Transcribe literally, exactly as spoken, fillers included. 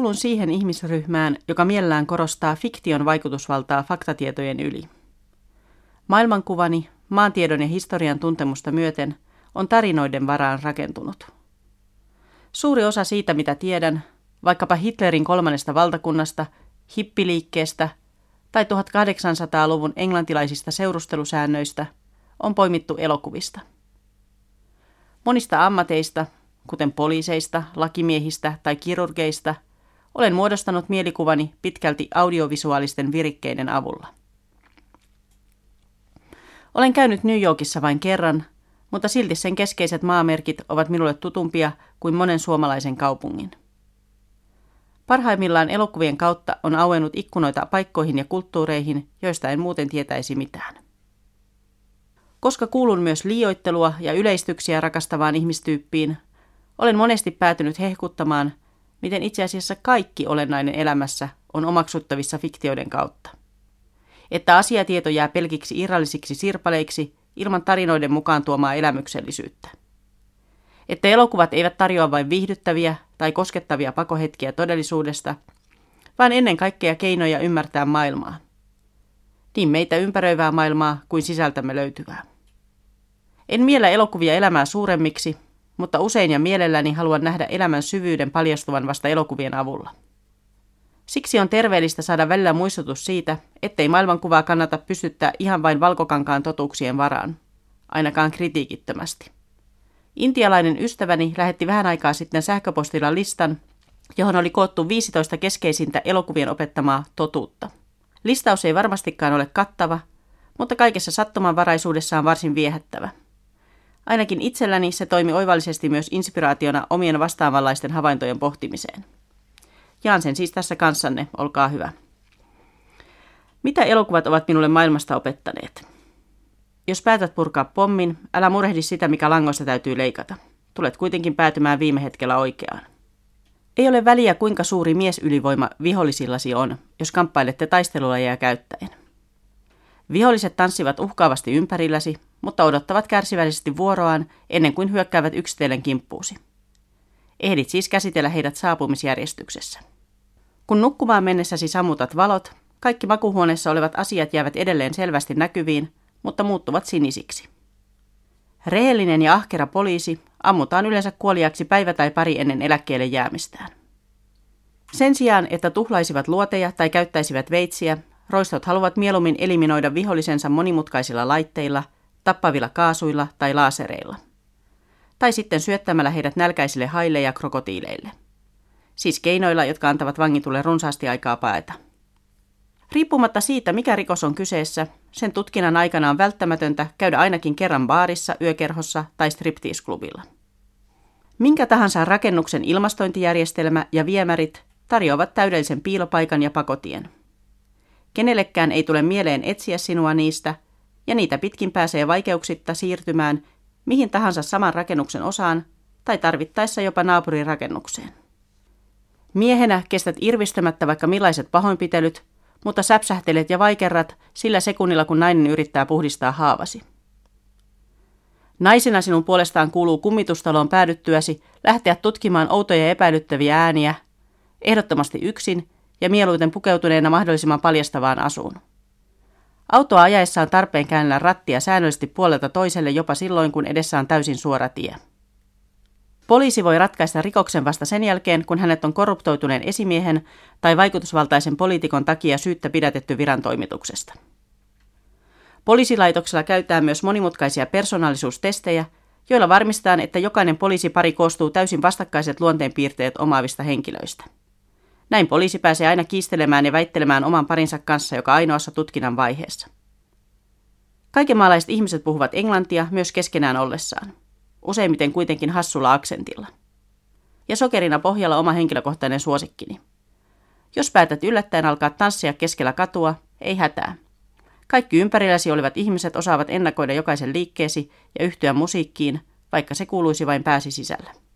kuulun siihen ihmisryhmään, joka mielellään korostaa fiktion vaikutusvaltaa faktatietojen yli. Maailmankuvani, maantiedon ja historian tuntemusta myöten, on tarinoiden varaan rakentunut. Suuri osa siitä, mitä tiedän, vaikkapa Hitlerin kolmannesta valtakunnasta, hippiliikkeestä tai tuhatkahdeksansataaluvun englantilaisista seurustelusäännöistä, on poimittu elokuvista. Monista ammateista, kuten poliiseista, lakimiehistä tai kirurgeista, olen muodostanut mielikuvani pitkälti audiovisuaalisten virikkeiden avulla. Olen käynyt New Yorkissa vain kerran, mutta silti sen keskeiset maamerkit ovat minulle tutumpia kuin monen suomalaisen kaupungin. Parhaimmillaan elokuvien kautta on auennut ikkunoita paikkoihin ja kulttuureihin, joista en muuten tietäisi mitään. Koska kuulun myös liioittelua ja yleistyksiä rakastavaan ihmistyyppiin, olen monesti päätynyt hehkuttamaan, miten itse asiassa kaikki olennainen elämässä on omaksuttavissa fiktioiden kautta. Että asiatieto jää pelkiksi irrallisiksi sirpaleiksi ilman tarinoiden mukaan tuomaa elämyksellisyyttä. Että elokuvat eivät tarjoa vain viihdyttäviä tai koskettavia pakohetkiä todellisuudesta, vaan ennen kaikkea keinoja ymmärtää maailmaa. Niin meitä ympäröivää maailmaa kuin sisältämme löytyvää. En miellä elokuvia elämää suuremmiksi, mutta usein ja mielelläni haluan nähdä elämän syvyyden paljastuvan vasta elokuvien avulla. Siksi on terveellistä saada välillä muistutus siitä, ettei maailmankuvaa kannata pystyttää ihan vain valkokankaan totuuksien varaan, ainakaan kritiikittömästi. Intialainen ystäväni lähetti vähän aikaa sitten sähköpostilla listan, johon oli koottu viisitoista keskeisintä elokuvien opettamaa totuutta. Listaus ei varmastikaan ole kattava, mutta kaikessa sattumanvaraisuudessa on varsin viehättävä. Ainakin itselläni se toimi oivallisesti myös inspiraationa omien vastaavanlaisten havaintojen pohtimiseen. Jaan sen siis tässä kanssanne, olkaa hyvä. Mitä elokuvat ovat minulle maailmasta opettaneet? Jos päätät purkaa pommin, älä murehdi sitä, mikä langoista täytyy leikata. Tulet kuitenkin päätymään viime hetkellä oikeaan. Ei ole väliä, kuinka suuri miesylivoima vihollisillasi on, jos kamppailette taistelulajeja käyttäen. Viholliset tanssivat uhkaavasti ympärilläsi, mutta odottavat kärsivällisesti vuoroaan ennen kuin hyökkäävät yksitellen kimppuusi. Ehdit siis käsitellä heidät saapumisjärjestyksessä. Kun nukkumaan mennessäsi sammutat valot, kaikki makuhuoneessa olevat asiat jäävät edelleen selvästi näkyviin, mutta muuttuvat sinisiksi. Rehellinen ja ahkera poliisi ammutaan yleensä kuoliaksi päivä tai pari ennen eläkkeelle jäämistään. Sen sijaan, että tuhlaisivat luoteja tai käyttäisivät veitsiä, roistot haluavat mieluummin eliminoida vihollisensa monimutkaisilla laitteilla, tappavilla kaasuilla tai laasereilla. Tai sitten syöttämällä heidät nälkäisille haille ja krokotiileille. Siis keinoilla, jotka antavat vangitulle runsaasti aikaa paeta. Riippumatta siitä, mikä rikos on kyseessä, sen tutkinnan aikana on välttämätöntä käydä ainakin kerran baarissa, yökerhossa tai striptease-klubilla. Minkä tahansa rakennuksen ilmastointijärjestelmä ja viemärit tarjoavat täydellisen piilopaikan ja pakotien. Kenellekään ei tule mieleen etsiä sinua niistä, ja niitä pitkin pääsee vaikeuksitta siirtymään mihin tahansa saman rakennuksen osaan tai tarvittaessa jopa naapurirakennukseen. Miehenä kestät irvistämättä vaikka millaiset pahoinpitelyt, mutta säpsähtelet ja vaikerrat sillä sekunnilla, kun nainen yrittää puhdistaa haavasi. Naisena sinun puolestaan kuuluu kummitustaloon päädyttyäsi lähteä tutkimaan outoja ja epäilyttäviä ääniä, ehdottomasti yksin ja mieluiten pukeutuneena mahdollisimman paljastavaan asuun. Autoa ajaessa on tarpeen käännellä rattia säännöllisesti puolelta toiselle jopa silloin, kun edessä on täysin suora tie. Poliisi voi ratkaista rikoksen vasta sen jälkeen, kun hänet on korruptoituneen esimiehen tai vaikutusvaltaisen poliitikon takia syyttä pidätetty viran toimituksesta. Poliisilaitoksella käytetään myös monimutkaisia persoonallisuustestejä, joilla varmistetaan, että jokainen poliisipari koostuu täysin vastakkaiset luonteenpiirteet omaavista henkilöistä. Näin poliisi pääsee aina kiistelemään ja väittelemään oman parinsa kanssa joka ainoassa tutkinnan vaiheessa. Kaikenmaalaiset ihmiset puhuvat englantia myös keskenään ollessaan. Useimmiten kuitenkin hassulla aksentilla. Ja sokerina pohjalla oma henkilökohtainen suosikkini. Jos päätät yllättäen alkaa tanssia keskellä katua, ei hätää. Kaikki ympärilläsi olevat ihmiset osaavat ennakoida jokaisen liikkeesi ja yhtyä musiikkiin, vaikka se kuuluisi vain pääsi sisällä.